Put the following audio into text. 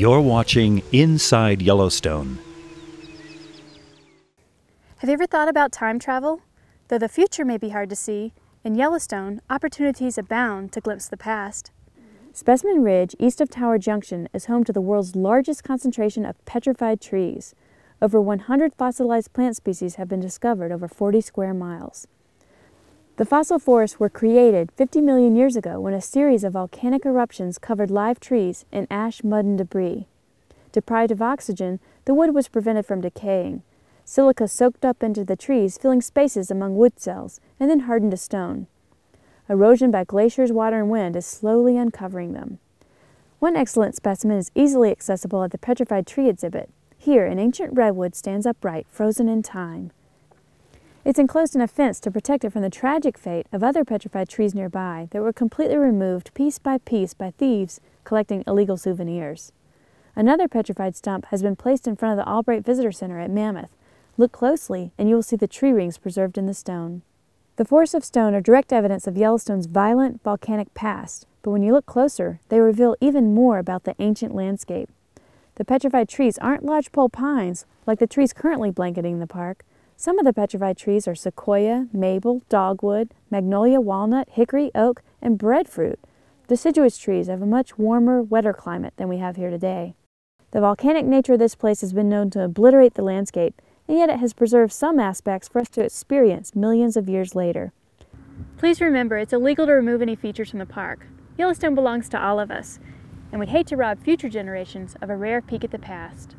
You're watching Inside Yellowstone. Have you ever thought about time travel? Though the future may be hard to see, in Yellowstone, opportunities abound to glimpse the past. Specimen Ridge, east of Tower Junction, is home to the world's largest concentration of petrified trees. Over 100 fossilized plant species have been discovered over 40 square miles. The fossil forests were created 50 million years ago when a series of volcanic eruptions covered live trees in ash, mud, and debris. Deprived of oxygen, the wood was prevented from decaying. Silica soaked up into the trees, filling spaces among wood cells, and then hardened to stone. Erosion by glaciers, water, and wind is slowly uncovering them. One excellent specimen is easily accessible at the Petrified Tree Exhibit. Here, an ancient redwood stands upright, frozen in time. It's enclosed in a fence to protect it from the tragic fate of other petrified trees nearby that were completely removed piece by thieves collecting illegal souvenirs. Another petrified stump has been placed in front of the Albright Visitor Center at Mammoth. Look closely and you will see the tree rings preserved in the stone. The forests of stone are direct evidence of Yellowstone's violent volcanic past, but when you look closer, they reveal even more about the ancient landscape. The petrified trees aren't lodgepole pines like the trees currently blanketing the park. Some of the petrified trees are sequoia, maple, dogwood, magnolia, walnut, hickory, oak, and breadfruit. Deciduous trees have a much warmer, wetter climate than we have here today. The volcanic nature of this place has been known to obliterate the landscape, and yet it has preserved some aspects for us to experience millions of years later. Please remember, it's illegal to remove any features from the park. Yellowstone belongs to all of us, and we hate to rob future generations of a rare peek at the past.